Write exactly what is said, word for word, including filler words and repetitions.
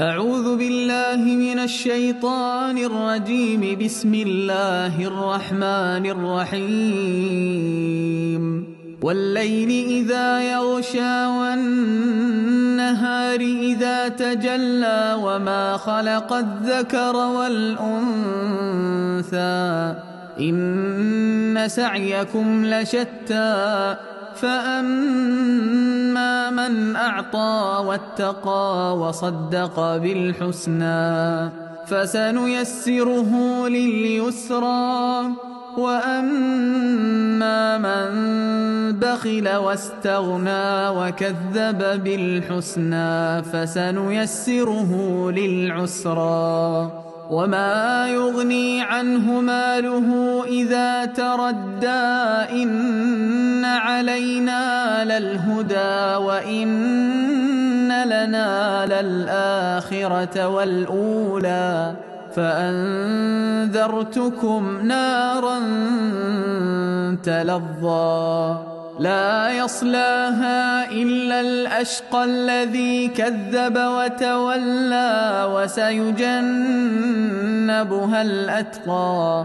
أعوذ بالله من الشيطان الرجيم. بسم الله الرحمن الرحيم. والليل إذا يغشى والنهار إذا تجلى وما خلق الذكر والأنثى إن سعيكم لشتى. فأما من أعطى واتقى وصدق بالحسنى فسنيسره لليسرى. وأما من بخل واستغنى وكذب بالحسنى فسنيسره للعسرى. وما يغني عنه ماله إذا تردى. إن علينا للهدى وإن لنا للآخرة والأولى. فأنذرتكم نارا تلظى لا يصلاها إلا الأشقى الذي كذب وتولى. وسيجنبها الأتقى